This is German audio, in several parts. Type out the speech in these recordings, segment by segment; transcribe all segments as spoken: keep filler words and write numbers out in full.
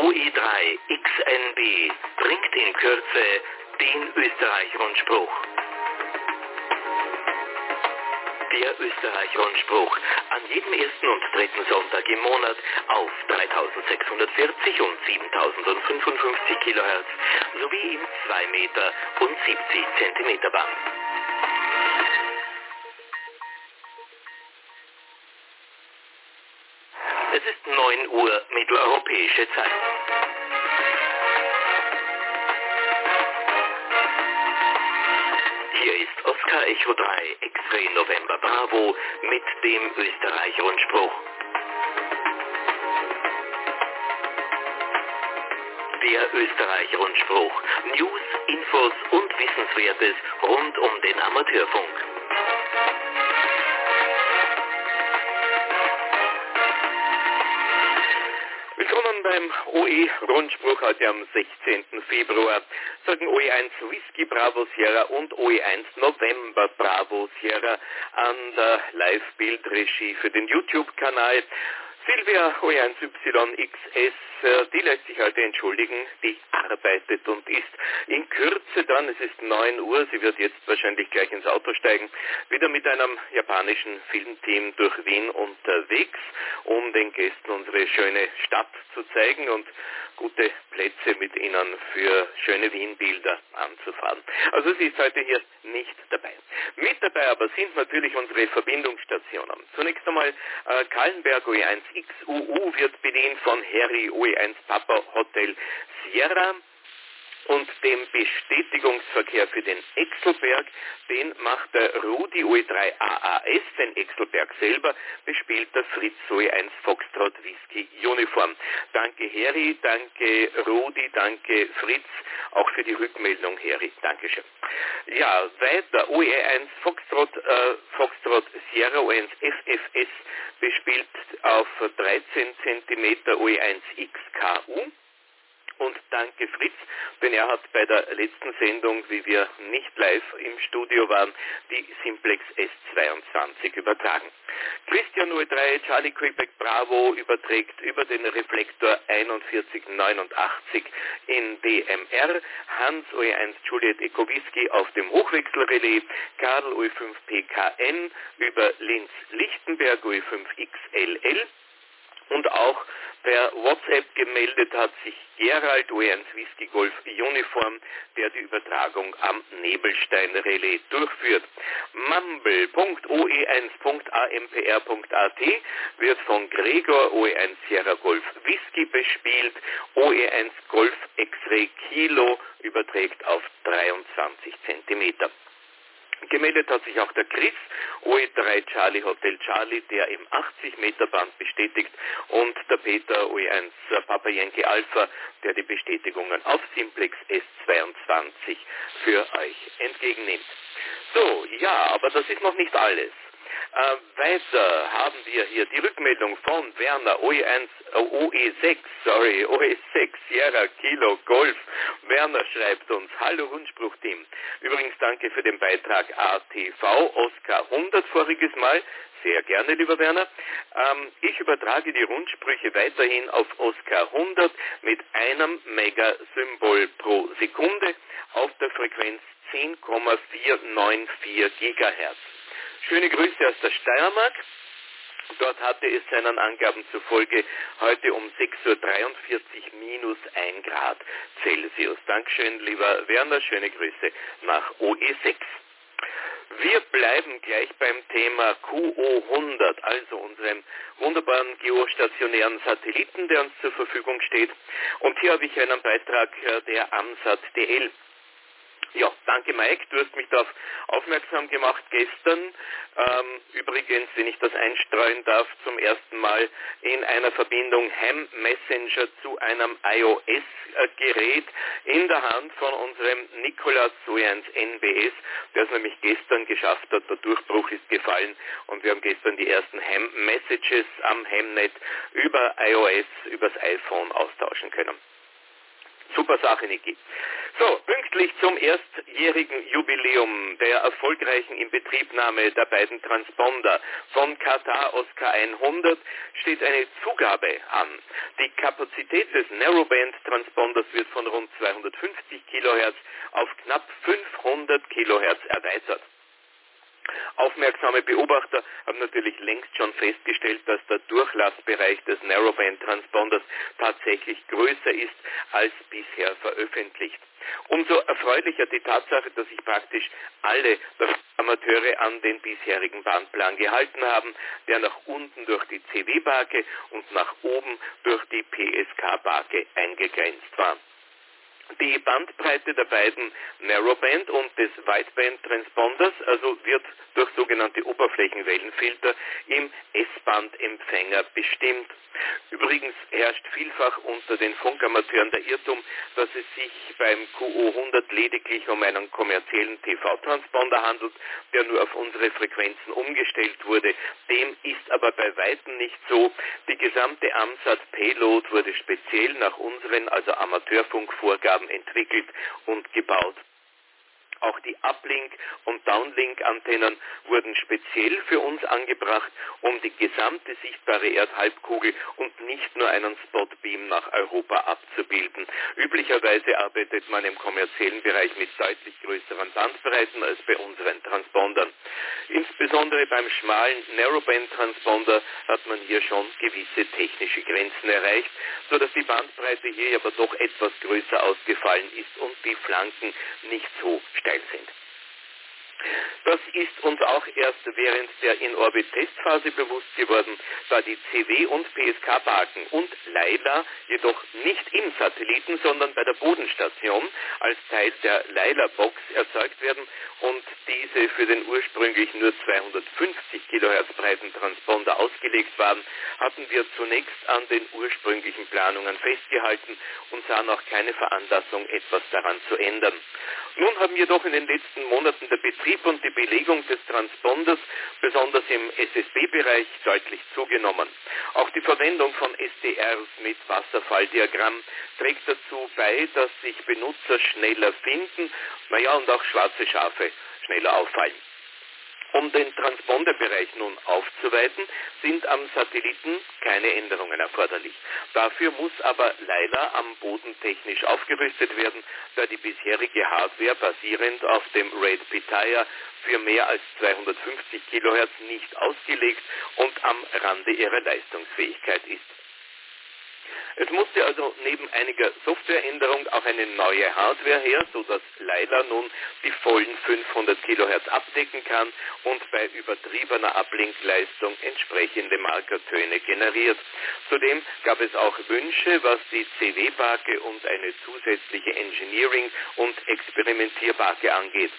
O E drei X N B bringt in Kürze den Österreich-Rundspruch. Der Österreich-Rundspruch an jedem ersten und dritten Sonntag im Monat auf dreitausendsechshundertvierzig und siebentausendfünfundfünfzig Kilohertz sowie im zwei Meter und siebzig Zentimeter Band. Es ist neun Uhr mitteleuropäische Zeit. Hier ist Oscar Echo drei X-Ray November Bravo mit dem Österreich-Rundspruch. Der Österreich-Rundspruch. News, Infos und Wissenswertes rund um den Amateurfunk. Willkommen beim O E-Rundspruch heute am sechzehnten Februar. Sollten O E eins Whisky-Bravo Sierra und O E eins November-Bravo Sierra an der Live-Bildregie für den YouTube-Kanal. Silvia O E eins Y X S, die lässt sich heute entschuldigen, die arbeitet und ist in Kürze dann, es ist neun Uhr, sie wird jetzt wahrscheinlich gleich ins Auto steigen, wieder mit einem japanischen Filmteam durch Wien unterwegs, um den Gästen unsere schöne Stadt zu zeigen und gute Plätze mit ihnen für schöne Wien-Bilder anzufahren. Also sie ist heute hier nicht dabei. Mit dabei aber sind natürlich unsere Verbindungsstationen. Zunächst einmal äh, Kallenberg O E eins X U U wird bedient von Harry O E eins Papa Hotel Sierra und dem Bestätigungsverkehr für den Exelberg, den macht der Rudi O E drei A A S, den Exelberg selber bespielt der Fritz O E eins Foxtrot Whisky Uniform. Danke Harry, danke Rudi, danke Fritz, auch für die Rückmeldung Harry, dankeschön. Ja, weiter O E eins Foxtrot, äh, Foxtrot Sierra O E eins F F S bespielt auf dreizehn Zentimeter O E eins X K U. Und danke Fritz, denn er hat bei der letzten Sendung, wie wir nicht live im Studio waren, die Simplex S zweiundzwanzig übertragen. Christian U drei Charlie Quebec Bravo überträgt über den Reflektor vier eins acht neun in D M R, Hans O E eins Juliet Ekoviski auf dem Hochwechselrelais, Karl U fünf P K N über Linz-Lichtenberg O E fünf X L L. Und auch per WhatsApp gemeldet hat sich Gerald O E eins Whisky Golf Uniform, der die Übertragung am Nebelstein-Relais durchführt. mumble Punkt O E eins Punkt A M P R Punkt A T wird von Gregor O E eins Sierra Golf Whisky bespielt. O E eins Golf X-Ray Kilo überträgt auf dreiundzwanzig Zentimeter. Gemeldet hat sich auch der Chris, O E drei Charlie Hotel Charlie, der im achtzig Meter Band bestätigt, und der Peter O E eins Papa Yankee Alpha, der die Bestätigungen auf Simplex S zweiundzwanzig für euch entgegennimmt. So, ja, aber das ist noch nicht alles. Äh, weiter haben wir hier die Rückmeldung von Werner O E eins, äh, O E sechs, sorry, O E sechs Sierra Kilo Golf. Werner schreibt uns, hallo Rundspruchteam. Übrigens danke für den Beitrag A T V Oscar hundert voriges Mal. Sehr gerne, lieber Werner. Ähm, ich übertrage die Rundsprüche weiterhin auf Oscar hundert mit einem Megasymbol pro Sekunde auf der Frequenz zehn Komma vier neun vier Gigahertz. Schöne Grüße aus der Steiermark. Dort hatte es seinen Angaben zufolge heute um sechs Uhr dreiundvierzig minus ein Grad Celsius. Dankeschön, lieber Werner. Schöne Grüße nach O E sechs. Wir bleiben gleich beim Thema Q O hundert, also unserem wunderbaren geostationären Satelliten, der uns zur Verfügung steht. Und hier habe ich einen Beitrag der AMSAT D L. Ja, danke Mike, du hast mich darauf aufmerksam gemacht gestern. Ähm, übrigens, wenn ich das einstreuen darf, zum ersten Mal in einer Verbindung Ham Messenger zu einem iOS-Gerät in der Hand von unserem Nikolaus O E eins N B S, der es nämlich gestern geschafft hat, der Durchbruch ist gefallen und wir haben gestern die ersten Ham Messages am Hamnet über iOS, übers iPhone austauschen können. Super Sache, Niki. So, pünktlich zum erstjährigen Jubiläum der erfolgreichen Inbetriebnahme der beiden Transponder von Qatar Oscar hundert steht eine Zugabe an. Die Kapazität des Narrowband-Transponders wird von rund zweihundertfünfzig Kilohertz auf knapp fünfhundert Kilohertz erweitert. Aufmerksame Beobachter haben natürlich längst schon festgestellt, dass der Durchlassbereich des Narrowband-Transponders tatsächlich größer ist als bisher veröffentlicht. Umso erfreulicher die Tatsache, dass sich praktisch alle Amateure an den bisherigen Bandplan gehalten haben, der nach unten durch die C W-Barke und nach oben durch die P S K-Barke eingegrenzt war. Die Bandbreite der beiden Narrowband- und des Wideband-Transponders also wird durch sogenannte Oberflächenwellenfilter im S-Band-Empfänger bestimmt. Übrigens herrscht vielfach unter den Funkamateuren der Irrtum, dass es sich beim Q O hundert lediglich um einen kommerziellen T V-Transponder handelt, der nur auf unsere Frequenzen umgestellt wurde. Dem ist aber bei Weitem nicht so. Die gesamte AMSAT-Payload wurde speziell nach unseren, also Amateurfunkvorgaben, entwickelt und gebaut. Auch die Uplink- und Downlink-Antennen wurden speziell für uns angebracht, um die gesamte sichtbare Erdhalbkugel und nicht nur einen Spotbeam nach Europa abzubilden. Üblicherweise arbeitet man im kommerziellen Bereich mit deutlich größeren Bandbreiten als bei unseren Transpondern. Insbesondere beim schmalen Narrowband-Transponder hat man hier schon gewisse technische Grenzen erreicht, sodass die Bandbreite hier aber doch etwas größer ausgefallen ist und die Flanken nicht so steil sind. Das ist uns auch erst während der In-Orbit-Testphase bewusst geworden, da die C W- und P S K-Barken und Leila jedoch nicht im Satelliten, sondern bei der Bodenstation als Teil der Leila-Box erzeugt werden und diese für den ursprünglich nur zweihundertfünfzig Kilohertz breiten Transponder ausgelegt waren, hatten wir zunächst an den ursprünglichen Planungen festgehalten und sahen auch keine Veranlassung, etwas daran zu ändern. Nun haben jedoch in den letzten Monaten der Betrieb und die Belegung des Transponders, besonders im S S B-Bereich, deutlich zugenommen. Auch die Verwendung von S D Rs mit Wasserfalldiagramm trägt dazu bei, dass sich Benutzer schneller finden, naja, und auch schwarze Schafe schneller auffallen. Um den Transponderbereich nun aufzuweiten, sind am Satelliten keine Änderungen erforderlich. Dafür muss aber Leila am Boden technisch aufgerüstet werden, da die bisherige Hardware basierend auf dem Raid Pitaya für mehr als zweihundertfünfzig Kilohertz nicht ausgelegt und am Rande ihrer Leistungsfähigkeit ist. Es musste also neben einiger Softwareänderung auch eine neue Hardware her, sodass Leila nun die vollen fünfhundert Kilohertz abdecken kann und bei übertriebener Ablenkleistung entsprechende Markertöne generiert. Zudem gab es auch Wünsche, was die C W-Barke und eine zusätzliche Engineering- und Experimentierbarke angeht.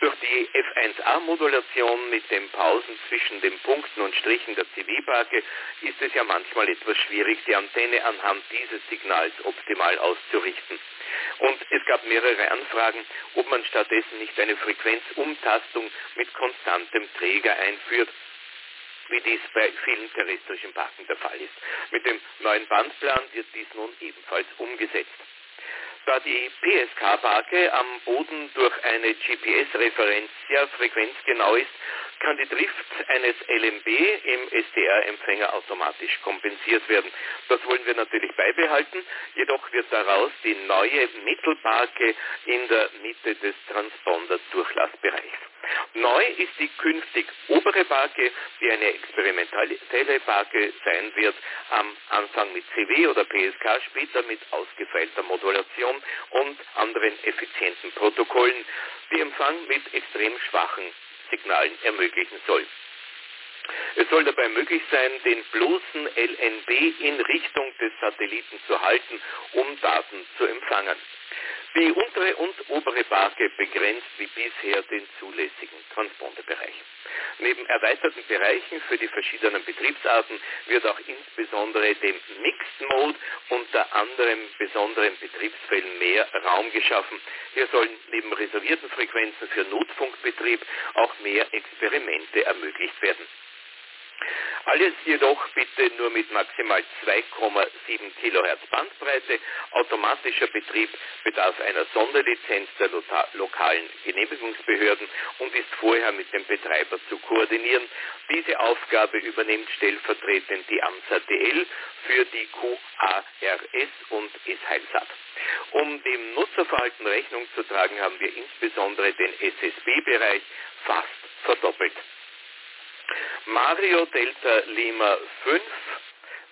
Durch die F eins A-Modulation mit den Pausen zwischen den Punkten und Strichen der C W-Barke ist es ja manchmal etwas schwierig, die Antenne anhand dieses Signals optimal auszurichten. Und es gab mehrere Anfragen, ob man stattdessen nicht eine Frequenzumtastung mit konstantem Träger einführt, wie dies bei vielen terrestrischen Parken der Fall ist. Mit dem neuen Bandplan wird dies nun ebenfalls umgesetzt. Da die P S K-Barke am Boden durch eine G P S-Referenz sehr frequenzgenau ist, kann die Drift eines L M B im S D R-Empfänger automatisch kompensiert werden. Das wollen wir natürlich beibehalten, jedoch wird daraus die neue Mittelbarke in der Mitte des Transponder-Durchlassbereichs. Neu ist die künftig obere Barke, die eine experimentelle Barke sein wird, am Anfang mit C W oder P S K, später mit ausgefeilter Modulation und anderen effizienten Protokollen, die Empfang mit extrem schwachen Signalen ermöglichen soll. Es soll dabei möglich sein, den bloßen L N B in Richtung des Satelliten zu halten, um Daten zu empfangen. Die untere und obere Barke begrenzt wie bisher den zulässigen Transponderbereich. Neben erweiterten Bereichen für die verschiedenen Betriebsarten wird auch insbesondere dem Mixed Mode unter anderem besonderen Betriebsfällen mehr Raum geschaffen. Hier sollen neben reservierten Frequenzen für Notfunkbetrieb auch mehr Experimente ermöglicht werden. Alles jedoch bitte nur mit maximal zwei Komma sieben Kilohertz Bandbreite. Automatischer Betrieb bedarf einer Sonderlizenz der lo lokalen Genehmigungsbehörden und ist vorher mit dem Betreiber zu koordinieren. Diese Aufgabe übernimmt stellvertretend die AMSAT D L für die Q A R S und Isheimsat. Um dem Nutzerverhalten Rechnung zu tragen, haben wir insbesondere den S S B-Bereich fast verdoppelt. Mario Delta Lima fünf,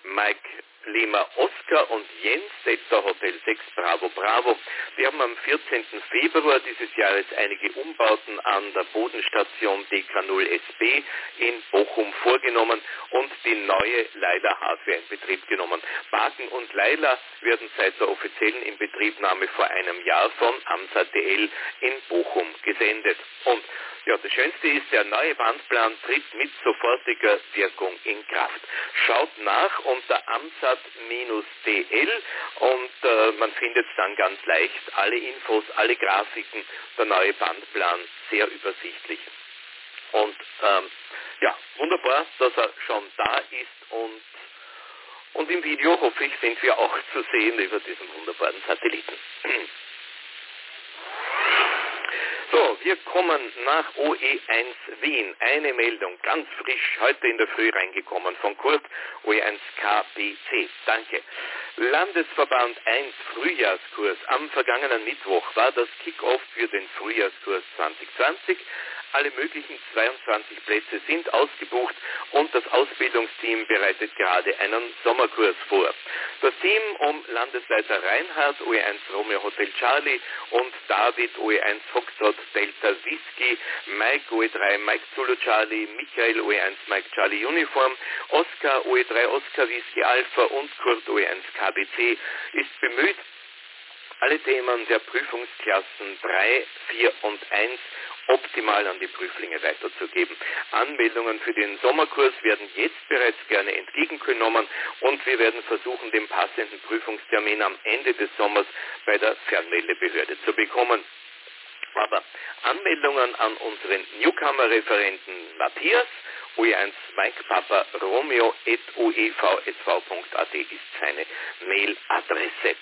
Mike Lima Oscar und Jens Delta Hotel sechs Bravo Bravo. Wir haben am vierzehnten Februar dieses Jahres einige Umbauten an der Bodenstation D K null S B in Bochum vorgenommen und die neue Leila Hardware in Betrieb genommen. Wagen und Leila werden seit der offiziellen Inbetriebnahme vor einem Jahr von AMSAT D L in Bochum gesendet. Und ja, das Schönste ist, der neue Bandplan tritt mit sofortiger Wirkung in Kraft. Schaut nach unter AMSAT D L und äh, man findet dann ganz leicht alle Infos, alle Grafiken, der neue Bandplan, sehr übersichtlich. Und ähm, ja, wunderbar, dass er schon da ist und, und im Video, hoffe ich, sind wir auch zu sehen über diesen wunderbaren Satelliten. So, wir kommen nach O E eins Wien. Eine Meldung, ganz frisch, heute in der Früh reingekommen von Kurt O E eins K B C. Danke. Landesverband eins Frühjahrskurs. Am vergangenen Mittwoch war das Kick-Off für den Frühjahrskurs zwanzig zwanzig. Alle möglichen zweiundzwanzig Plätze sind ausgebucht und das Ausbildungsteam bereitet gerade einen Sommerkurs vor. Das Team um Landesleiter Reinhard, O E eins Romeo Hotel Charlie und David, O E eins Foxtrot Delta Whisky, Mike, O E drei Mike Zulu Charlie, Michael, O E eins Mike Charlie Uniform, Oscar, O E drei Oscar Whisky Alpha und Kurt, O E eins K B C ist bemüht, alle Themen der Prüfungsklassen drei, vier und eins optimal an die Prüflinge weiterzugeben. Anmeldungen für den Sommerkurs werden jetzt bereits gerne entgegengenommen und wir werden versuchen, den passenden Prüfungstermin am Ende des Sommers bei der Fernmeldebehörde zu bekommen. Aber Anmeldungen an unseren Newcomer-Referenten Matthias O E eins Mike Papa Romeo at o e v s v punkt a t ist seine Mailadresse.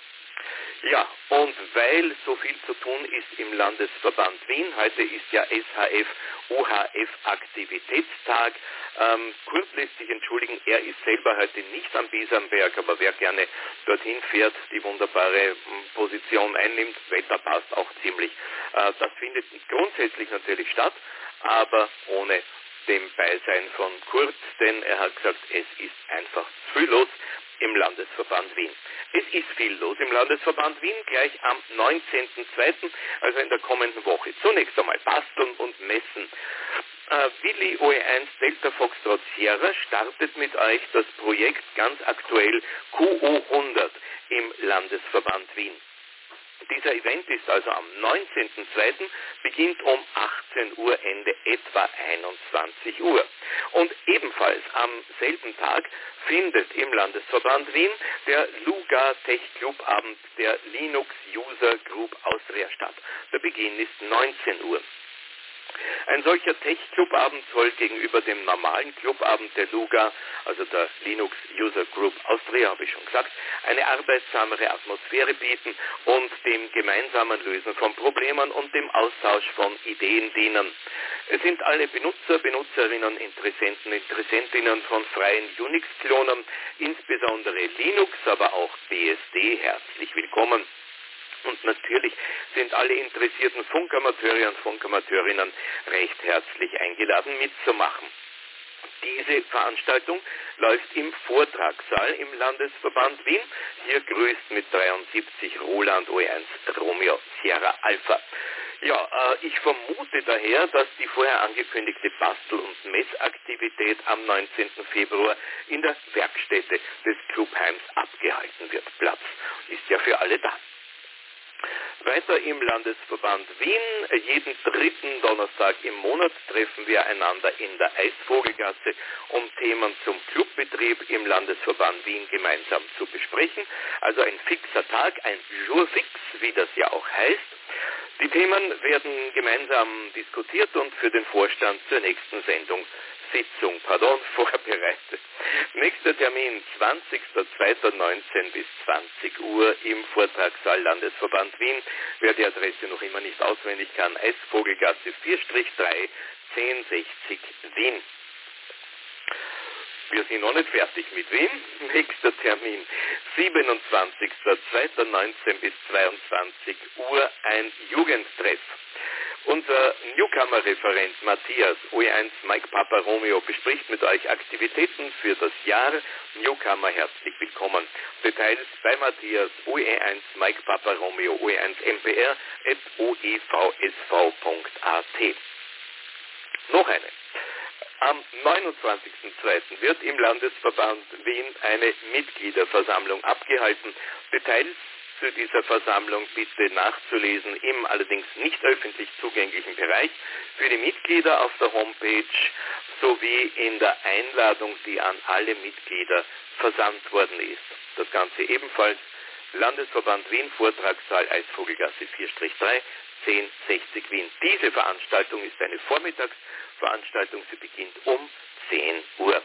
Ja, und weil so viel zu tun ist im Landesverband Wien, heute ist ja S H F U H F Aktivitätstag, ähm, Kurt lässt sich entschuldigen, er ist selber heute nicht am Biesenberg, aber wer gerne dorthin fährt, die wunderbare Position einnimmt, Wetter passt auch ziemlich, äh, das findet grundsätzlich natürlich statt, aber ohne dem Beisein von Kurt, denn er hat gesagt, es ist einfach zu viel los im Landesverband Wien. Es ist viel los im Landesverband Wien, gleich am neunzehnten zweiten, also in der kommenden Woche. Zunächst einmal basteln und messen. Uh, Willi O E eins Delta Foxtrot Sierra startet mit euch das Projekt ganz aktuell Q O hundert im Landesverband Wien. Dieser Event ist also am neunzehnten zweiten, beginnt um achtzehn Uhr, Ende etwa einundzwanzig Uhr. Und ebenfalls am selben Tag findet im Landesverband Wien der Luga Tech Club Abend der Linux User Group Austria statt. Der Beginn ist neunzehn Uhr. Ein solcher Tech-Club-Abend soll gegenüber dem normalen Clubabend der Luga, also der Linux User Group Austria, habe ich schon gesagt, eine arbeitsamere Atmosphäre bieten und dem gemeinsamen Lösen von Problemen und dem Austausch von Ideen dienen. Es sind alle Benutzer, Benutzerinnen, Interessenten, Interessentinnen von freien Unix-Klonen, insbesondere Linux, aber auch B S D, herzlich willkommen. Und natürlich sind alle interessierten Funkamateure und Funkamateurinnen recht herzlich eingeladen mitzumachen. Diese Veranstaltung läuft im Vortragssaal im Landesverband Wien. Hier grüßt mit dreiundsiebzig Roland O E eins Romeo Sierra Alpha. Ja, äh, ich vermute daher, dass die vorher angekündigte Bastel- und Messaktivität am neunzehnten Februar in der Werkstätte des Clubheims abgehalten wird. Platz ist ja für alle da. Weiter im Landesverband Wien, jeden dritten Donnerstag im Monat treffen wir einander in der Eisvogelgasse, um Themen zum Clubbetrieb im Landesverband Wien gemeinsam zu besprechen. Also ein fixer Tag, ein Jour fix, wie das ja auch heißt. Die Themen werden gemeinsam diskutiert und für den Vorstand zur nächsten Sendung Sitzung, pardon, vorbereitet. Nächster Termin, zwanzigster zweiter neunzehn bis zwanzig Uhr im Vortragssaal Landesverband Wien. Wer die Adresse noch immer nicht auswendig kann, Eisvogelgasse vier drei, zehn sechzig Wien. Wir sind noch nicht fertig mit Wien. Nächster Termin, siebenundzwanzigster zweiter neunzehn bis zweiundzwanzig Uhr, ein Jugendtreff. Unser Newcomer-Referent Matthias O E eins Mike Papa Romeo bespricht mit euch Aktivitäten für das Jahr Newcomer. Herzlich willkommen. Details bei Matthias O E eins Mike Papa Romeo O E eins M P R at o e v s v punkt a t. Noch eine. Am neunundzwanzigster zweiten wird im Landesverband Wien eine Mitgliederversammlung abgehalten. Details zu dieser Versammlung bitte nachzulesen im allerdings nicht öffentlich zugänglichen Bereich für die Mitglieder auf der Homepage sowie in der Einladung, die an alle Mitglieder versandt worden ist. Das Ganze ebenfalls Landesverband Wien, Vortragssaal Eisvogelgasse vier drei, zehn sechzig Wien. Diese Veranstaltung ist eine Vormittagsveranstaltung, sie beginnt um zehn Uhr.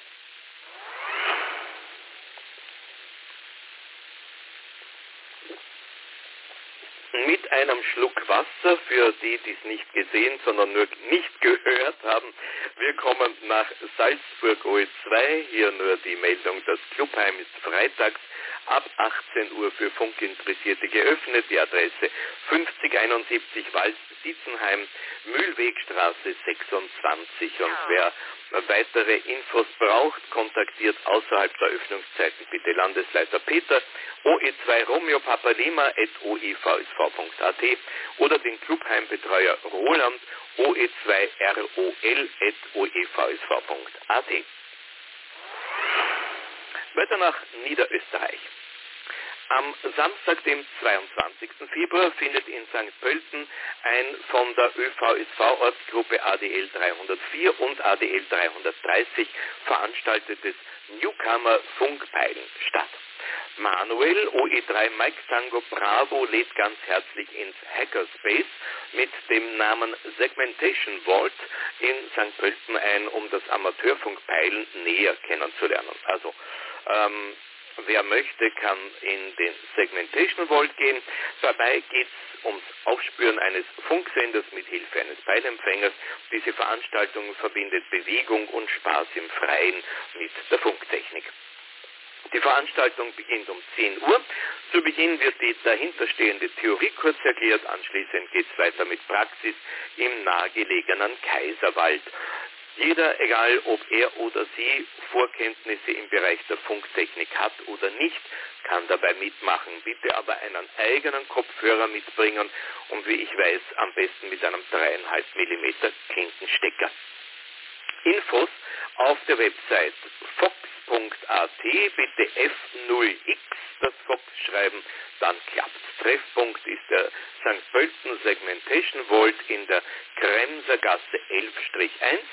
Mit einem Schluck Wasser, für die, die es nicht gesehen, sondern nur nicht gehört haben. Wir kommen nach Salzburg O E zwei, hier nur die Meldung, das Clubheim ist freitags ab achtzehn Uhr für Funkinteressierte geöffnet. Die Adresse fünfzig einundsiebzig Wald-Sitzenheim, Mühlwegstraße sechsundzwanzig. Und wer weitere Infos braucht, kontaktiert außerhalb der Öffnungszeiten bitte Landesleiter Peter O E zwei Romeo Papa Lima at o e v s v punkt a t oder den Clubheimbetreuer Roland O E zwei R O L at o e v s v punkt a t. Weiter nach Niederösterreich. Am Samstag, dem zweiundzwanzigsten Februar, findet in Sankt Pölten ein von der ÖVSV-Ortsgruppe A D L dreihundertvier und A D L dreihundertdreißig veranstaltetes Newcomer-Funkpeilen statt. Manuel O E drei Mike Tango Bravo lädt ganz herzlich ins Hackerspace mit dem Namen Segmentation Vault in Sankt Pölten ein, um das Amateurfunkpeilen näher kennenzulernen. Also, ähm, wer möchte, kann in den Segmentation Vault gehen. Dabei geht es ums Aufspüren eines Funksenders mit Hilfe eines Peilempfängers. Diese Veranstaltung verbindet Bewegung und Spaß im Freien mit der Funktechnik. Die Veranstaltung beginnt um zehn Uhr. Zu Beginn wird die dahinterstehende Theorie kurz erklärt. Anschließend geht es weiter mit Praxis im nahegelegenen Kaiserwald. Jeder, egal ob er oder sie Vorkenntnisse im Bereich der Funktechnik hat oder nicht, kann dabei mitmachen. Bitte aber einen eigenen Kopfhörer mitbringen und wie ich weiß, am besten mit einem drei Komma fünf Millimeter Klinkenstecker. Infos auf der Website fox punkt a t, bitte F null X, das Fox schreiben, dann klappt's. Treffpunkt ist der Sankt Pölten Segmentation Vault in der Kremser Gasse elf eins,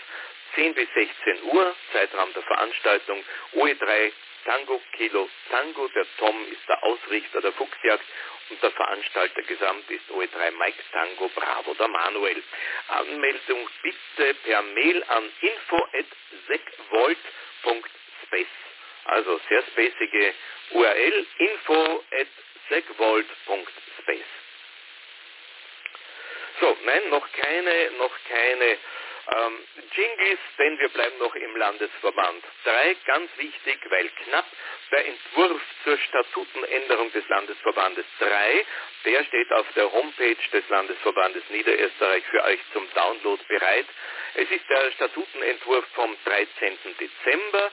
zehn bis sechzehn Uhr, Zeitraum der Veranstaltung O E drei Tango Kilo Tango, der Tom ist der Ausrichter der Fuchsjagd und der Veranstalter gesamt ist O E drei Mike Tango Bravo, der Manuel. Anmeldung bitte per Mail an info at segvolt punkt space. Also sehr spacige U R L, info at segvolt punkt space. So, nein, noch keine, noch keine ähm, Jingles, denn wir bleiben noch im Landesverband. Drei, ganz wichtig, weil knapp, der Entwurf zur Statutenänderung des Landesverbandes drei, der steht auf der Homepage des Landesverbandes Niederösterreich für euch zum Download bereit. Es ist der Statutenentwurf vom dreizehnten Dezember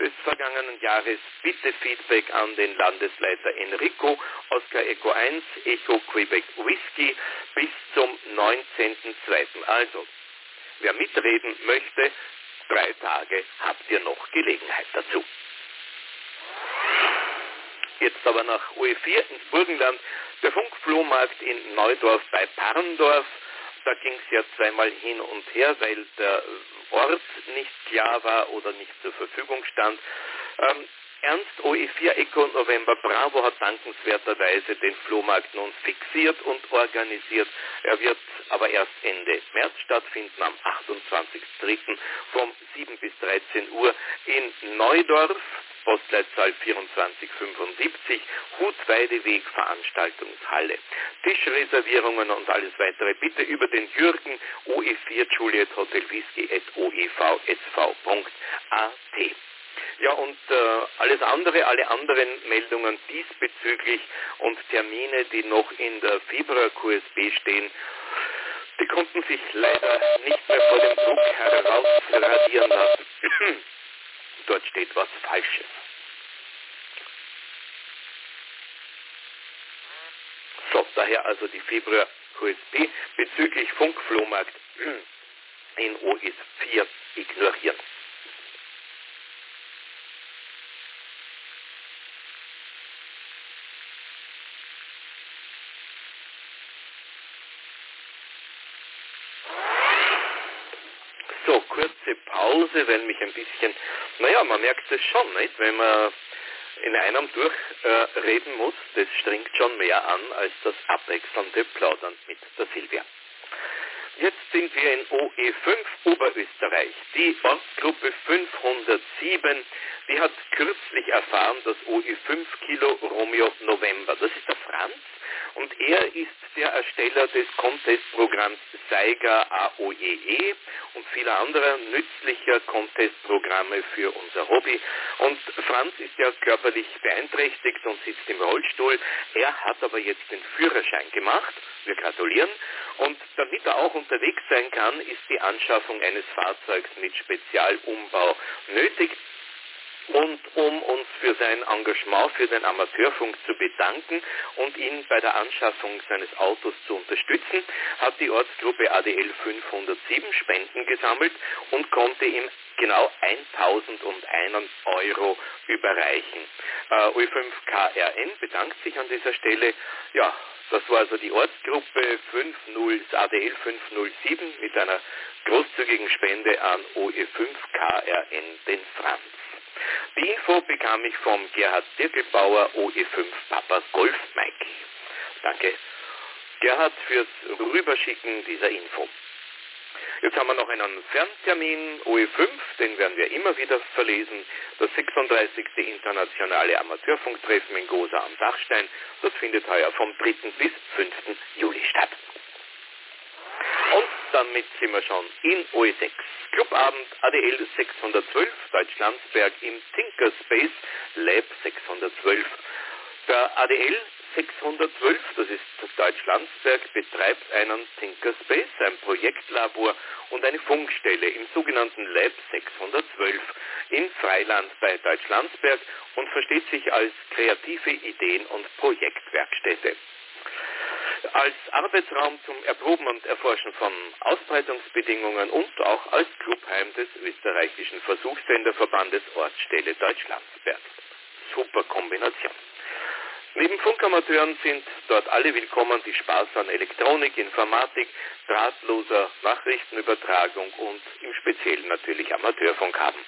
des vergangenen Jahres. Bitte Feedback an den Landesleiter Enrico, Oscar Echo eins, Echo Quebec Whisky bis zum neunzehnten zweiten Also, wer mitreden möchte, drei Tage habt ihr noch Gelegenheit dazu. Jetzt aber nach O E vier ins Burgenland, der Funkflohmarkt in Neudorf bei Parndorf. Da ging es ja zweimal hin und her, weil der Ort nicht klar war oder nicht zur Verfügung stand. Ähm, Ernst O E vier Echo November Bravo hat dankenswerterweise den Flohmarkt nun fixiert und organisiert. Er wird aber erst Ende März stattfinden, am achtundzwanzigsten dritten vom sieben bis dreizehn Uhr in Neudorf, Postleitzahl vierundzwanzig fünfundsiebzig, Hutweideweg, Veranstaltungshalle. Tischreservierungen und alles weitere bitte über den Jürgen O E vier Juliet Hotel Whisky at o e v s v punkt a t. Ja, und äh, alles andere, alle anderen Meldungen diesbezüglich und Termine, die noch in der Februar-Q S B stehen, die konnten sich leider nicht mehr vor dem Druck herausradieren lassen. Dort steht was Falsches. So, daher also die Februar-Q S B bezüglich Funkflohmarkt in O S vier ignorieren. Pause, weil mich ein bisschen, naja, man merkt es schon, nicht? Wenn man in einem durchreden äh, muss, das strengt schon mehr an als das abwechselnde Plaudern mit der Silvia. Jetzt sind wir in O E fünf Oberösterreich. Die Ortsgruppe fünfhundertsieben, die hat kürzlich erfahren, dass O E fünf Kilo Romeo November, das ist der Franz, und er ist der Ersteller des Contest-Programms Saiga A O E E und vieler anderer nützlicher Contest-Programme für unser Hobby. Und Franz ist ja körperlich beeinträchtigt und sitzt im Rollstuhl. Er hat aber jetzt den Führerschein gemacht. Wir gratulieren. Und damit er auch unterwegs sein kann, ist die Anschaffung eines Fahrzeugs mit Spezialumbau nötig. Und um uns für sein Engagement für den Amateurfunk zu bedanken und ihn bei der Anschaffung seines Autos zu unterstützen, hat die Ortsgruppe A D L fünfhundertsieben Spenden gesammelt und konnte ihm genau tausendundein Euro überreichen. Uh, U fünf K R N bedankt sich an dieser Stelle. Ja, das war also die Ortsgruppe A D L fünfhundertsieben mit einer großzügigen Spende an O E fünf K R N, den Franz. Die Info bekam ich vom Gerhard Dirkelbauer, O E fünf Papa Golf Mike. Danke, Gerhard, fürs Rüberschicken dieser Info. Jetzt haben wir noch einen Ferntermin, O E fünf, den werden wir immer wieder verlesen. Das sechsunddreißigste internationale Amateurfunktreffen in Gosa am Dachstein, das findet heuer vom dritten bis fünften Juli statt. Und damit sind wir schon in O E sechs. Clubabend A D L sechshundertzwölf, Deutschlandsberg im Tinkerspace, Lab sechshundertzwölf. Der A D L sechshundertzwölf, das ist Deutschlandsberg, betreibt einen Tinkerspace, ein Projektlabor und eine Funkstelle im sogenannten Lab sechshundertzwölf in Freiland bei Deutschlandsberg und versteht sich als kreative Ideen- und Projektwerkstätte. Als Arbeitsraum zum Erproben und Erforschen von Ausbreitungsbedingungen und auch als Clubheim des österreichischen Versuchssenderverbandes Ortsstelle Deutschlandsberg. Super Kombination. Neben Funkamateuren sind dort alle willkommen, die Spaß an Elektronik, Informatik, drahtloser Nachrichtenübertragung und im Speziellen natürlich Amateurfunk haben.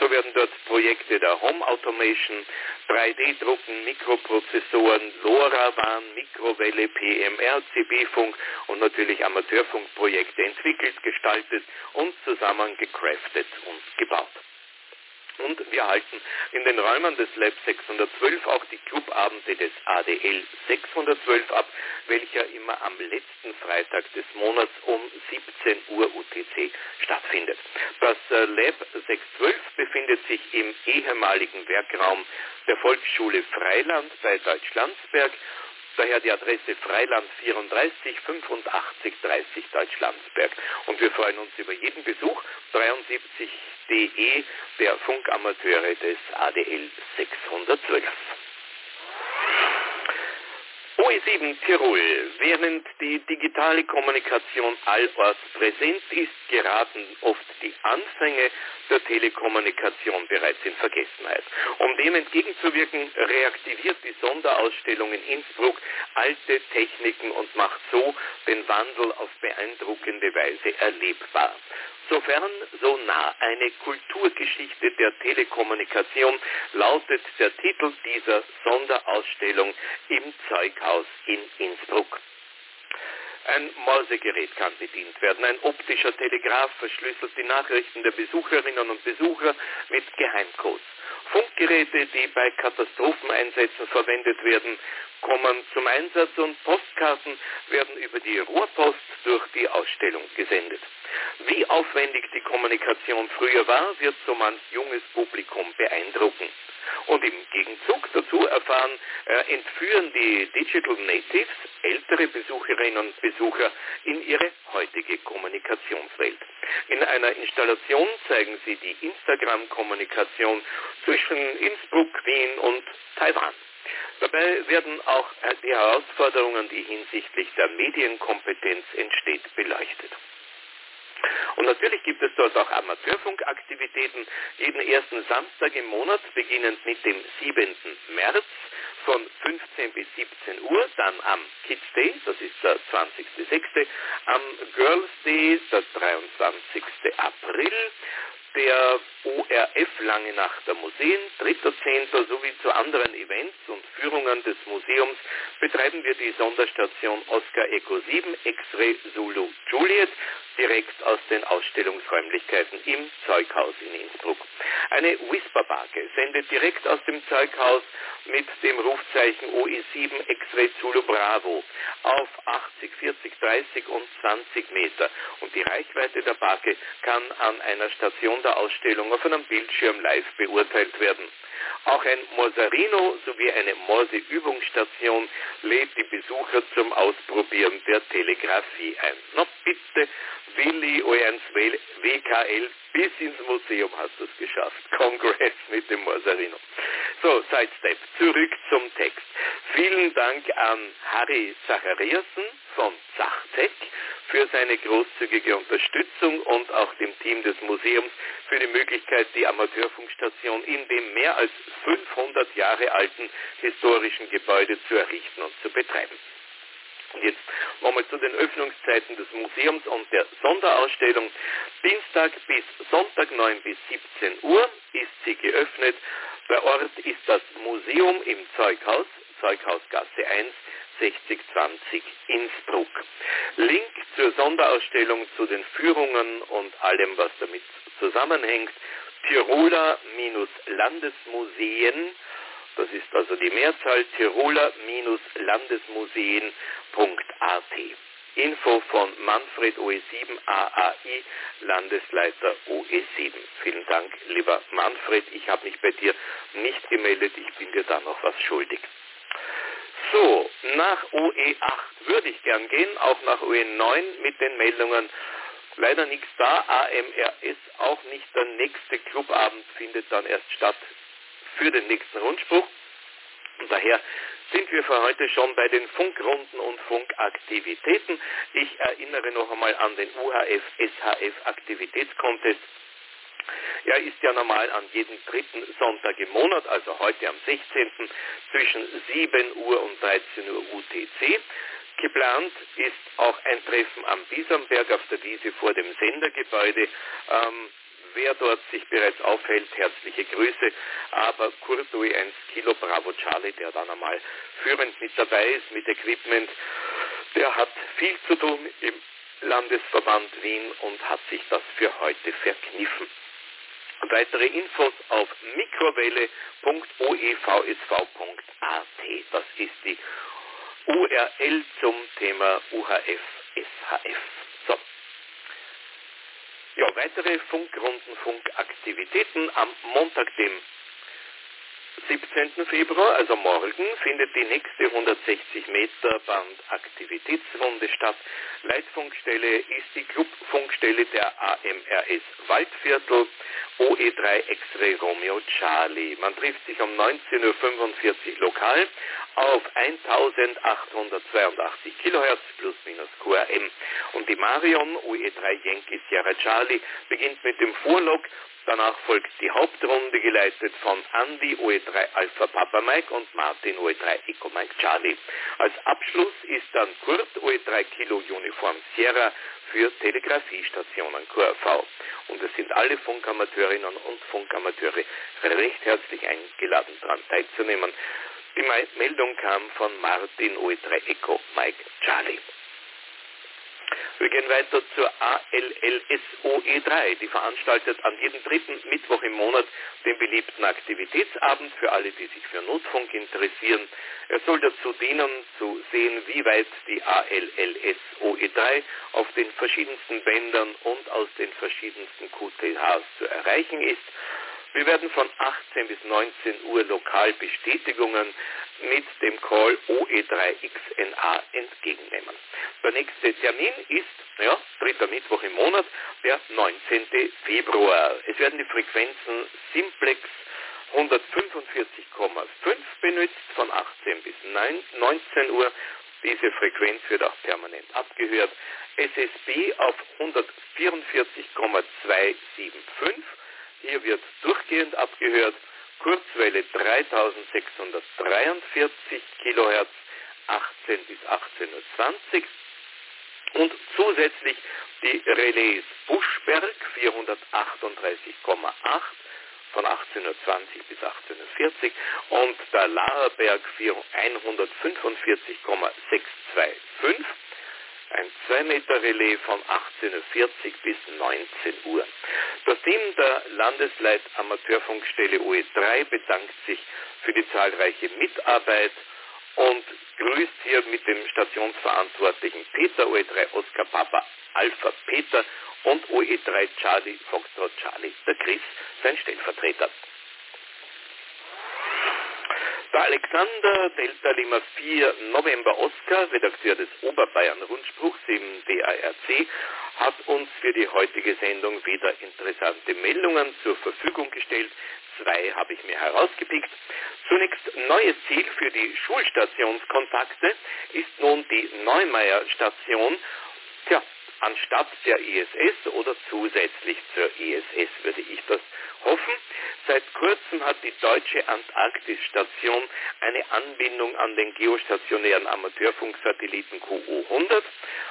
So werden dort Projekte der Home Automation, drei D Drucken, Mikroprozessoren, LoRaWAN, Mikrowelle, P M R, C B Funk und natürlich Amateurfunkprojekte entwickelt, gestaltet und zusammen gecraftet und gebaut. Und wir halten in den Räumen des Lab sechshundertzwölf auch die Clubabende des A D L sechshundertzwölf ab, welcher immer am letzten Freitag des Monats um siebzehn Uhr U T C stattfindet. Das Lab sechshundertzwölf befindet sich im ehemaligen Werkraum der Volksschule Freiland bei Deutschlandsberg. Daher die Adresse Freiland vierunddreißig fünfundachtzig dreißig Deutschlandsberg. Und wir freuen uns über jeden Besuch. dreiundsiebzig D E, der Funkamateure des A D L sechshundertzwölf. O E sieben Tirol. Während die digitale Kommunikation allorts präsent ist, geraten oft die Anfänge der Telekommunikation bereits in Vergessenheit. Um dem entgegenzuwirken, reaktiviert die Sonderausstellung in Innsbruck alte Techniken und macht so den Wandel auf beeindruckende Weise erlebbar. Sofern so nah eine Kulturgeschichte der Telekommunikation lautet der Titel dieser Sonderausstellung im Zeughaus in Innsbruck. Ein Morsegerät kann bedient werden. Ein optischer Telegraph verschlüsselt die Nachrichten der Besucherinnen und Besucher mit Geheimcodes. Funkgeräte, die bei Katastropheneinsätzen verwendet werden, kommen zum Einsatz und Postkarten werden über die Rohrpost durch die Ausstellung gesendet. Wie aufwendig die Kommunikation früher war, wird so manch junges Publikum beeindrucken. Und im Gegenzug dazu erfahren, äh, entführen die Digital Natives ältere Besucherinnen und Besucher in ihre heutige Kommunikationswelt. In einer Installation zeigen sie die Instagram-Kommunikation zwischen Innsbruck, Wien und Taiwan. Dabei werden auch die Herausforderungen, die hinsichtlich der Medienkompetenz entsteht, beleuchtet. Und natürlich gibt es dort auch Amateurfunkaktivitäten. Jeden ersten Samstag im Monat, beginnend mit dem siebten März von fünfzehn bis siebzehn Uhr, dann am Kids Day, das ist der zwanzigste sechste, am Girls Day, der dreiundzwanzigste April, der O R F Lange Nacht der Museen, dritter zehnte sowie zu anderen Events und Führungen des Museums betreiben wir die Sonderstation Oscar Echo sieben X-Ray Zulu Juliet direkt aus den Ausstellungsräumlichkeiten im Zeughaus in Innsbruck. Eine Whisper-Barke sendet direkt aus dem Zeughaus mit dem Rufzeichen O E sieben X-Ray Zulu Bravo auf achtzig, vierzig, dreißig und zwanzig Meter und die Reichweite der Barke kann an einer Station der Ausstellung auf einem Bildschirm live beurteilt werden. Auch ein Morserino sowie eine Morse-Übungsstation lädt die Besucher zum Ausprobieren der Telegrafie ein. Na bitte, Willi O E eins W K L, bis ins Museum hast du es geschafft. Congrats mit dem Morserino. So, Sidestep, zurück zum Text. Vielen Dank an Harry Zachariasen von Zachtech für seine großzügige Unterstützung und auch dem Team des Museums für die Möglichkeit, die Amateurfunkstation in dem mehr als fünfhundert Jahre alten historischen Gebäude zu errichten und zu betreiben. Und jetzt nochmal zu den Öffnungszeiten des Museums und der Sonderausstellung. Dienstag bis Sonntag neun bis siebzehn Uhr ist sie geöffnet. Der Ort ist das Museum im Zeughaus, Zeughausgasse eins, sechzig zwanzig Innsbruck. Link zur Sonderausstellung, zu den Führungen und allem, was damit zusammenhängt, Tiroler-Landesmuseen, das ist also die Mehrzahl, Tiroler-Landesmuseen.at. Info von Manfred O E sieben A A I, Landesleiter O E sieben. Vielen Dank, lieber Manfred, ich habe mich bei dir nicht gemeldet, ich bin dir da noch was schuldig. So, nach O E acht würde ich gern gehen, auch nach O E neun mit den Meldungen. Leider nichts da, A M R S auch nicht. Der nächste Clubabend findet dann erst statt für den nächsten Rundspruch. Und daher sind wir für heute schon bei den Funkrunden und Funkaktivitäten. Ich erinnere noch einmal an den U H F S H F Aktivitätscontest. Er ist ja normal an jedem dritten Sonntag im Monat, also heute am sechzehnten zwischen sieben Uhr und dreizehn Uhr U T C. Geplant ist auch ein Treffen am Biesamberg auf der Wiese vor dem Sendergebäude. Ähm, wer dort sich bereits aufhält, herzliche Grüße. Aber Kurt O E eins Kilo Bravo Charlie, der dann einmal führend mit dabei ist, mit Equipment, der hat viel zu tun im Landesverband Wien und hat sich das für heute verkniffen. Weitere Infos auf mikrowelle punkt o e v s v punkt a t. Das ist die U R L zum Thema U H F S H F. So. Ja, weitere Funkrunden, Funkaktivitäten am Montag, dem siebzehnten Februar, also morgen, findet die nächste hundertsechzig Meter Bandaktivitätsrunde statt. Leitfunkstelle ist die Clubfunkstelle der A M R S Waldviertel, O E drei X-Ray Romeo Charlie. Man trifft sich um neunzehn Uhr fünfundvierzig lokal auf eintausendachthundertzweiundachtzig Kilohertz plus minus Q R M. Und die Marion O E drei Yankee Sierra Charlie beginnt mit dem Vorlog. Danach folgt die Hauptrunde, geleitet von Andy O E drei Alpha Papa Mike und Martin O E drei Echo Mike Charlie. Als Abschluss ist dann Kurt O E drei Kilo Uniform Sierra für Telegrafiestationen Q R V. Und es sind alle Funkamateurinnen und Funkamateure recht herzlich eingeladen, daran teilzunehmen. Die Meldung kam von Martin O E drei Echo Mike Charlie. Wir gehen weiter zur A L L S O E drei, die veranstaltet an jedem dritten Mittwoch im Monat den beliebten Aktivitätsabend für alle, die sich für Notfunk interessieren. Er soll dazu dienen, zu sehen, wie weit die A L L S O E drei auf den verschiedensten Bändern und aus den verschiedensten Q T Hs zu erreichen ist. Wir werden von achtzehn bis neunzehn Uhr lokal Bestätigungen mit dem Call O E drei X N A entgegennehmen. Der nächste Termin ist, ja, dritter Mittwoch im Monat, der neunzehnten Februar. Es werden die Frequenzen Simplex hundertfünfundvierzig Komma fünf benutzt von achtzehn bis neunzehn Uhr. Diese Frequenz wird auch permanent abgehört. S S B auf hundertvierundvierzig Komma zweihundertfünfundsiebzig. Hier wird durchgehend abgehört, Kurzwelle dreitausendsechshundertdreiundvierzig Kilohertz, achtzehn bis achtzehn Uhr zwanzig und zusätzlich die Relais Buschberg vierhundertachtunddreißig Komma acht von achtzehn Uhr zwanzig bis achtzehn Uhr vierzig und der Lahrberg hundertfünfundvierzig Komma sechshundertfünfundzwanzig, ein zwei Meter Relais von achtzehn Uhr vierzig bis neunzehn Uhr. Das Team der Landesleit-Amateurfunkstelle O E drei bedankt sich für die zahlreiche Mitarbeit und grüßt hier mit dem Stationsverantwortlichen Peter O E drei Oscar Papa Alpha Peter und O E drei Charlie Foxtrot Charlie, der Chris, sein Stellvertreter. Der Alexander Delta Lima vier November Oscar, Redakteur des Oberbayern Rundspruchs im D A R C, hat uns für die heutige Sendung wieder interessante Meldungen zur Verfügung gestellt. Zwei habe ich mir herausgepickt. Zunächst neues Ziel für die Schulstationskontakte ist nun die Neumeier-Station. Tja, anstatt der I S S oder zusätzlich zur I S S würde ich das hoffen. Seit kurzem hat die Deutsche Antarktisstation eine Anbindung an den geostationären Amateurfunksatelliten Q O hundert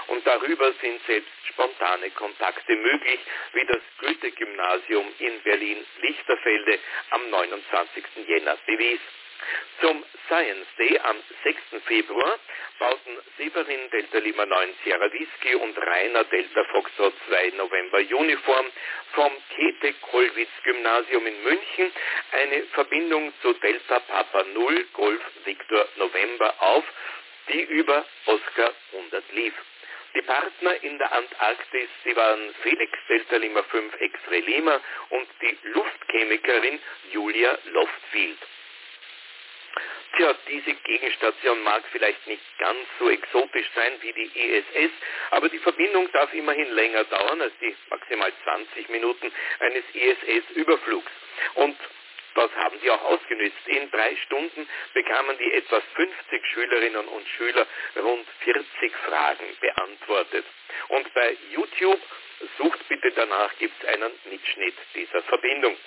und darüber sind selbst spontane Kontakte möglich, wie das Goethe-Gymnasium in Berlin-Lichterfelde am neunundzwanzigsten Jänner bewies. Zum Science Day am sechsten Februar bauten Severin Delta Lima neun Sierra Whisky und Rainer Delta Foxtrot zwei November Uniform vom Käthe-Kollwitz-Gymnasium in München eine Verbindung zu Delta Papa null Golf Victor November auf, die über Oscar hundert lief. Die Partner in der Antarktis, sie waren Felix Delta Lima fünf X-Ray Lima und die Luftchemikerin Julia Loftfield. Tja, diese Gegenstation mag vielleicht nicht ganz so exotisch sein wie die I S S, aber die Verbindung darf immerhin länger dauern als die maximal zwanzig Minuten eines I S S-Überflugs. Und das haben sie auch ausgenützt. In drei Stunden bekamen die etwa fünfzig Schülerinnen und Schüler rund vierzig Fragen beantwortet. Und bei YouTube, sucht bitte danach, gibt es einen Mitschnitt dieser Verbindung.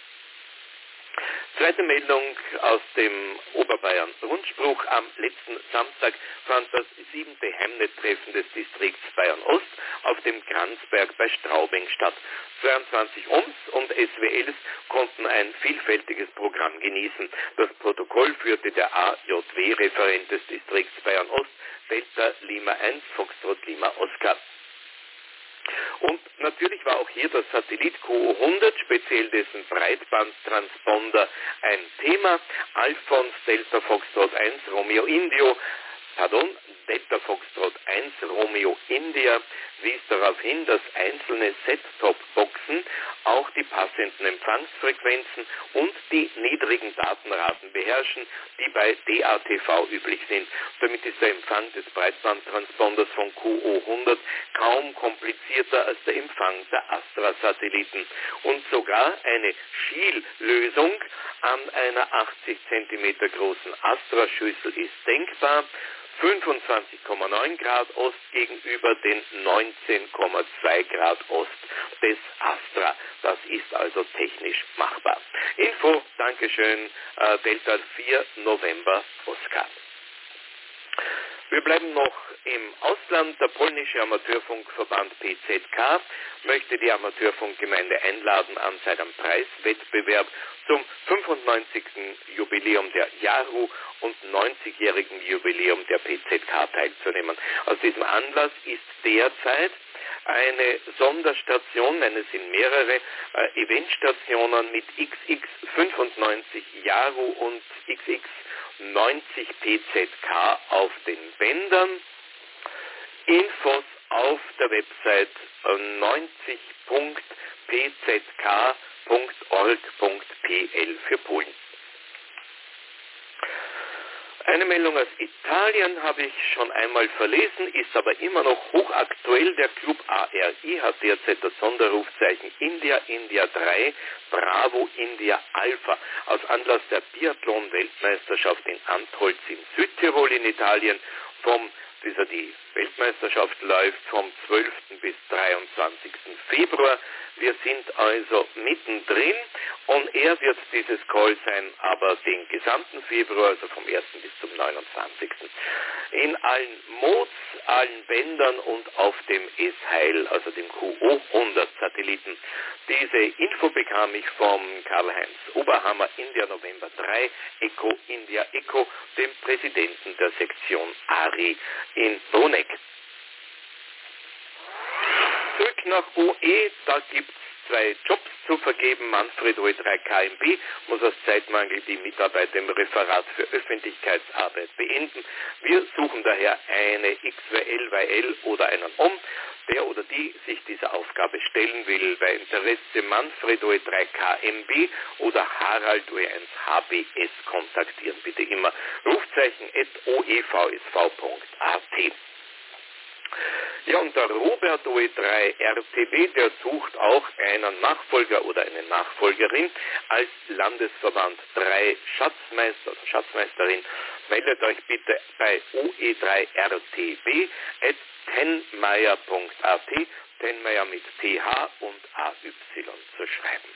Zweite Meldung aus dem Oberbayern Rundspruch. Am letzten Samstag fand das siebte Heimnet-Treffen des Distrikts Bayern-Ost auf dem Kranzberg bei Straubing statt. zweiundzwanzig O M S und S W Ls konnten ein vielfältiges Programm genießen. Das Protokoll führte der A J W-Referent des Distrikts Bayern-Ost, Delta Lima eins, Foxtrot Lima Oscar. Und natürlich war auch hier der Satellit Q O hundert, speziell dessen Breitbandtransponder, ein Thema. Alphons Delta Foxtrot eins Romeo Indio, pardon, Delta Foxtrot eins Romeo India wies darauf hin, dass einzelne Set-Top-Boxen auch die passenden Empfangsfrequenzen und die niedrigen Datenraten beherrschen, die bei D A T V üblich sind. Damit ist der Empfang des Breitbandtransponders von Q O hundert kaum komplizierter als der Empfang der Astra-Satelliten. Und sogar eine Schiel-Lösung an einer achtzig Zentimeter großen Astra-Schüssel ist denkbar. fünfundzwanzig Komma neun Grad Ost gegenüber den neunzehn Komma zwei Grad Ost des Astra. Das ist also technisch machbar. Info, Dankeschön, äh, Delta vier November Oscar. Wir bleiben noch im Ausland. Der polnische Amateurfunkverband P Z K möchte die Amateurfunkgemeinde einladen, an seinem Preiswettbewerb zum fünfundneunzigsten Jubiläum der J A R U und neunzigjährigen Jubiläum der P Z K teilzunehmen. Aus diesem Anlass ist derzeit eine Sonderstation, denn es sind mehrere äh, Eventstationen mit X X fünfundneunzig J A R U und X X neunzig P Z K auf den Bändern. Infos auf der Website neunzig Punkt p z k Punkt org Punkt p l für Polen. Eine Meldung aus Italien habe ich schon einmal verlesen, ist aber immer noch hochaktuell. Der Club A R I hat derzeit das Sonderrufzeichen India, India drei, Bravo, India Alpha. Aus Anlass der Biathlon-Weltmeisterschaft in Antholz in Südtirol in Italien, vom, dieser die Weltmeisterschaft läuft vom zwölften bis dreiundzwanzigsten Februar. Wir sind also mittendrin. On Air wird dieses Call sein, aber den gesamten Februar, also vom ersten bis zum neunundzwanzigsten In allen Mods, allen Bändern und auf dem S-Heil, also dem Q O hundert Satelliten. Diese Info bekam ich vom Karl-Heinz Oberhammer, India November drei, Echo India Echo, dem Präsidenten der Sektion A R I in Bruneck. Zurück nach O E, da gibt's zwei Jobs zu vergeben. Manfred O E drei K M B muss aus Zeitmangel die Mitarbeit im Referat für Öffentlichkeitsarbeit beenden. Wir suchen daher eine X W L Y L oder einen O M, der oder die sich dieser Aufgabe stellen will. Bei Interesse Manfred O E drei K M B oder Harald O E eins H B S kontaktieren bitte immer. Rufzeichen at o e v s v punkt a t. Ja, und der Robert O E drei R T B, der sucht auch einen Nachfolger oder eine Nachfolgerin als Landesverband drei Schatzmeister oder Schatzmeisterin. Meldet euch bitte bei o e drei r t b at tenmeier punkt a t, Tenmeier mit T H und A Y zu schreiben.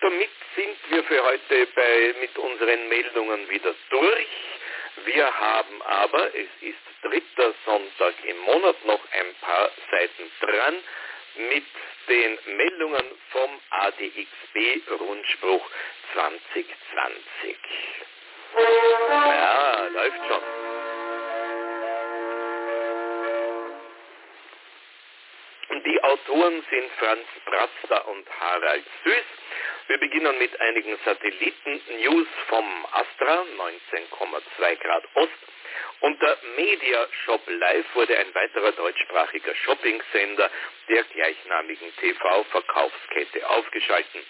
Damit sind wir für heute bei, mit unseren Meldungen wieder durch. Wir haben aber, es ist dritter Sonntag im Monat, noch ein paar Seiten dran mit den Meldungen vom A D X B-Rundspruch zwanzig zwanzig. Ja, läuft schon. Die Autoren sind Franz Bratzler und Harald Süß. Wir beginnen mit einigen Satelliten-News vom Astra, neunzehn Komma zwei Grad Ost. Unter Media Shop Live wurde ein weiterer deutschsprachiger Shopping-Sender der gleichnamigen T V-Verkaufskette aufgeschalten.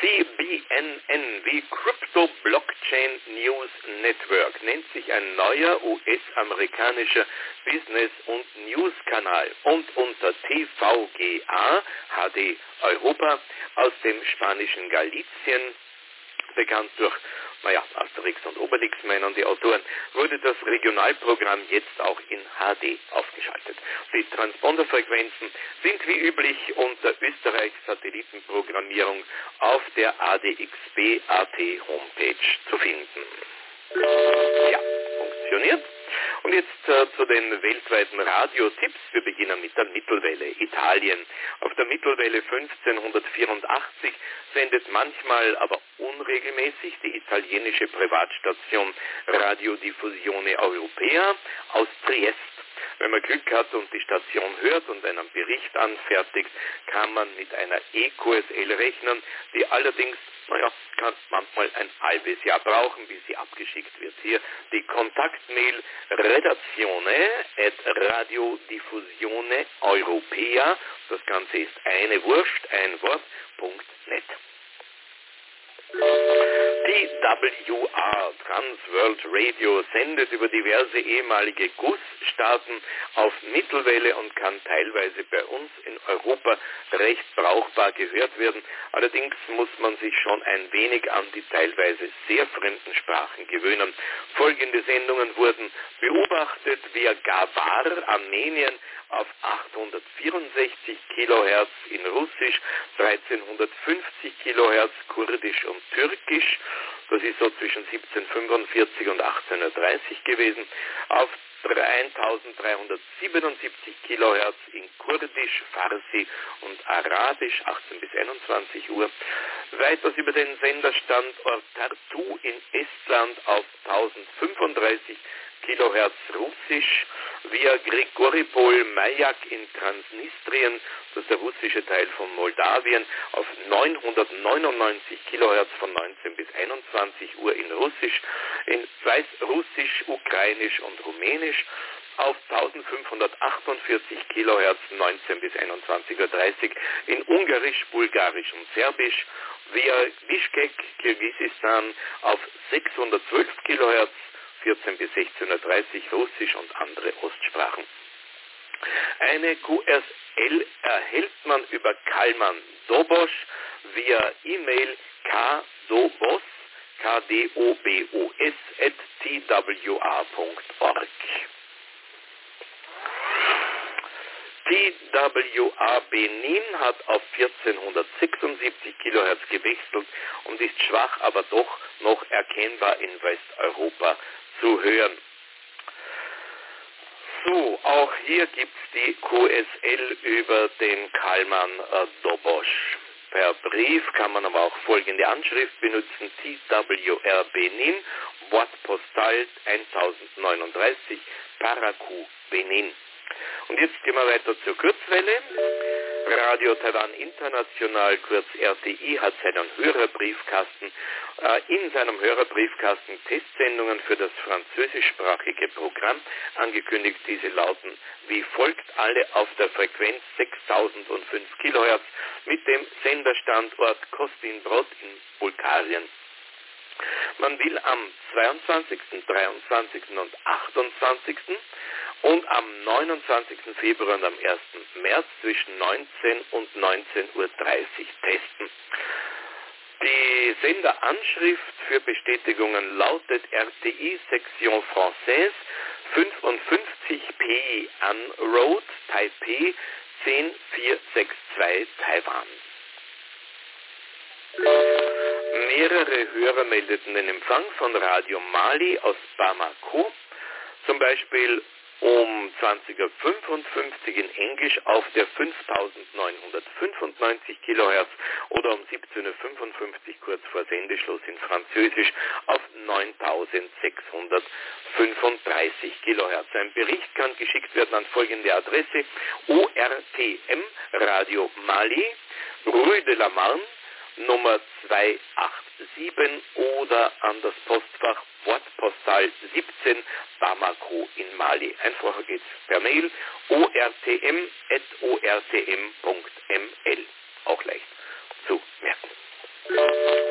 C B N N wie Crypto Blockchain News Network nennt sich ein neuer U S-amerikanischer Business- und News-Kanal und unter T V G A, H D Europa, aus dem spanischen Galicien, bekannt durch, naja, Asterix und Obelix-Man und die Autoren, wurde das Regionalprogramm jetzt auch in H D aufgeschaltet. Die Transponderfrequenzen sind wie üblich unter Österreichs Satellitenprogrammierung auf der A D X B punkt a t Homepage zu finden. Ja, funktioniert. Und jetzt äh, zu den weltweiten Radiotipps. Wir beginnen mit der Mittelwelle Italien. Auf der Mittelwelle fünfzehnhundertvierundachtzig sendet manchmal, aber unregelmäßig, die italienische Privatstation Radiodiffusione Europea aus Triest. Wenn man Glück hat und die Station hört und einen Bericht anfertigt, kann man mit einer E Q S L rechnen, die allerdings, naja, kann manchmal ein halbes Jahr brauchen, bis sie abgeschickt wird. Hier die Kontaktmail redazione at radiodiffusione europea. Das Ganze ist eine Wurst, ein Wort, Punkt net. Die T W R, Trans World Radio, sendet über diverse ehemalige Gussstaaten auf Mittelwelle und kann teilweise bei uns in Europa recht brauchbar gehört werden. Allerdings muss man sich schon ein wenig an die teilweise sehr fremden Sprachen gewöhnen. Folgende Sendungen wurden beobachtet via Gavar, Armenien, auf achthundertvierundsechzig Kilohertz in Russisch, dreizehnhundertfünfzig Kilohertz Kurdisch und Türkisch, das ist so zwischen siebzehn fünfundvierzig und achtzehn dreißig gewesen, auf dreißig dreihundertsiebenundsiebzig Kilohertz in Kurdisch, Farsi und Arabisch, achtzehn bis einundzwanzig Uhr. Weiters über den Senderstandort Tartu in Estland auf tausendfünfunddreißig Kilohertz Russisch, via Grigoripol Majak in Transnistrien, das ist der russische Teil von Moldawien, auf neunhundertneunundneunzig Kilohertz von neunzehn bis einundzwanzig Uhr in Russisch, in Weißrussisch, Ukrainisch und Rumänisch, auf eintausendfünfhundertachtundvierzig Kilohertz neunzehn bis einundzwanzig Uhr dreißig in Ungarisch, Bulgarisch und Serbisch, via Bishkek, Kirgisistan auf sechshundertzwölf Kilohertz vierzehn bis sechzehn Uhr dreißig Russisch und andere Ostsprachen. Eine Q S L erhält man über Kalman Dobosch via E-Mail kdobos, k-d-o-b-o-s at t-w-a.org. T W A Benin hat auf vierzehnhundertsechsundsiebzig Kilohertz gewechselt und ist schwach, aber doch noch erkennbar in Westeuropa zu hören. So, auch hier gibt es die Q S L über den Kalman äh, Dobosch. Per Brief kann man aber auch folgende Anschrift benutzen, T W R Benin, Wortpostal eintausendneununddreißig, Parakou, Benin. Und jetzt gehen wir weiter zur Kurzwelle. Radio Taiwan International, kurz R T I, hat seinen Hörerbriefkasten, äh, in seinem Hörerbriefkasten Testsendungen für das französischsprachige Programm angekündigt. Diese lauten wie folgt, alle auf der Frequenz sechstausendfünf Kilohertz mit dem Senderstandort Kostinbrod in Bulgarien. Man will am zweiundzwanzigsten, dreiundzwanzigsten und achtundzwanzigsten und am neunundzwanzigsten Februar und am ersten März zwischen neunzehn und neunzehn Uhr dreißig testen. Die Senderanschrift für Bestätigungen lautet R T I Sektion Française fünfundfünfzig P An Road Taipei eins null vier sechs zwei Taiwan. Mehrere Hörer meldeten den Empfang von Radio Mali aus Bamako, zum Beispiel um zwanzig Uhr fünfundfünfzig in Englisch auf der fünftausendneunhundertfünfundneunzig Kilohertz oder um siebzehn Uhr fünfundfünfzig kurz vor Sendeschluss in Französisch auf neuntausendsechshundertfünfunddreißig Kilohertz. Ein Bericht kann geschickt werden an folgende Adresse: O R T M Radio Mali, Rue de la Marne, Nummer zweihundertsiebenundachtzig oder an das Postfach Wortpostal siebzehn Bamako in Mali. Einfacher geht's per Mail ortm at ortm punkt m l. Auch leicht zu merken.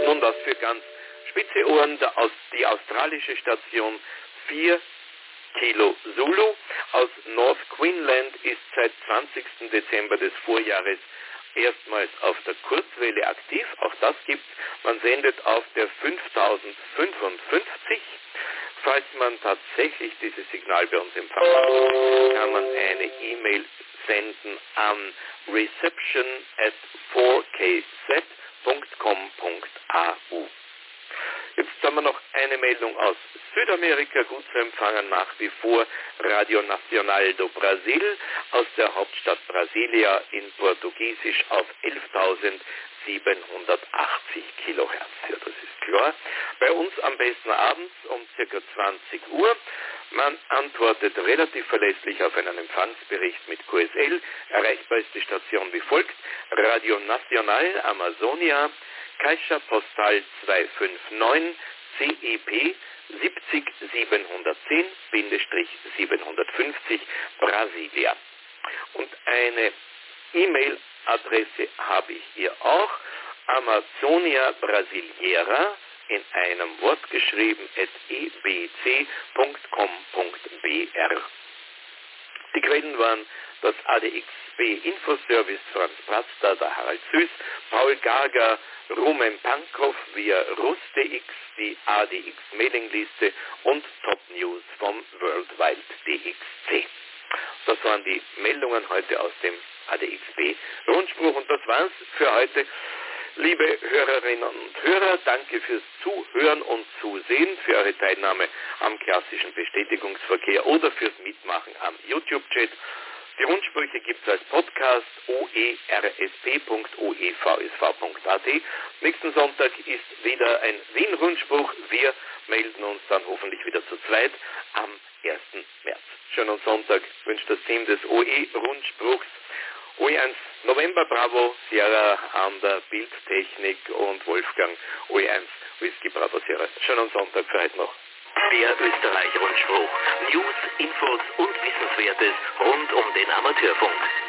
Nun das für ganz spitze Ohren, die australische Station vier Kilo Zulu aus North Queensland ist seit zwanzigsten Dezember des Vorjahres erstmals auf der Kurzwelle aktiv, auch das gibt's. Man sendet auf der fünftausendfünfundfünfzig. Falls man tatsächlich dieses Signal bei uns empfangen hat, kann man eine E-Mail senden an reception at four k z punkt com punkt a u. Jetzt haben wir noch eine Meldung aus Südamerika, gut zu empfangen nach wie vor, Radio Nacional do Brasil aus der Hauptstadt Brasilia in Portugiesisch auf elftausendsiebenhundertachtzig Kilohertz. Ja, das ist klar. Bei uns am besten abends um ca. zwanzig Uhr. Man antwortet relativ verlässlich auf einen Empfangsbericht mit Q S L. Erreichbar ist die Station wie folgt: Radio Nacional Amazonia, Caixa Postal zweihundertfünfundneunzig, C E P siebzig siebenhundertzehn siebenhundertfünfzig, Brasilia. Und eine E-Mail-Adresse habe ich hier auch, Amazonia Brasileira in einem Wort geschrieben at e b c punkt com punkt b r. Die Quellen waren das A D X B Infoservice, Franz Pratzda, der Harald Süß, Paul Gager, Rumen Pankow via RustDX, die A D X-Mailingliste und Top News vom Worldwide D X C. Das waren die Meldungen heute aus dem A D X B-Rundspruch und das war's für heute. Liebe Hörerinnen und Hörer, danke fürs Zuhören und Zusehen, für eure Teilnahme am klassischen Bestätigungsverkehr oder fürs Mitmachen am YouTube-Chat. Die Rundsprüche gibt es als Podcast o e r s p punkt o e v s v punkt a t. Nächsten Sonntag ist wieder ein Wien-Rundspruch. Wir melden uns dann hoffentlich wieder zu zweit am ersten März. Schönen Sonntag wünscht das Team des O E-Rundspruchs. O E eins November-Bravo Sierra an der Bildtechnik und Wolfgang O E eins Whisky-Bravo Sierra. Schönen Sonntag für heute noch. Der Österreich-Rundspruch. News, Infos und Wissenswertes rund um den Amateurfunk.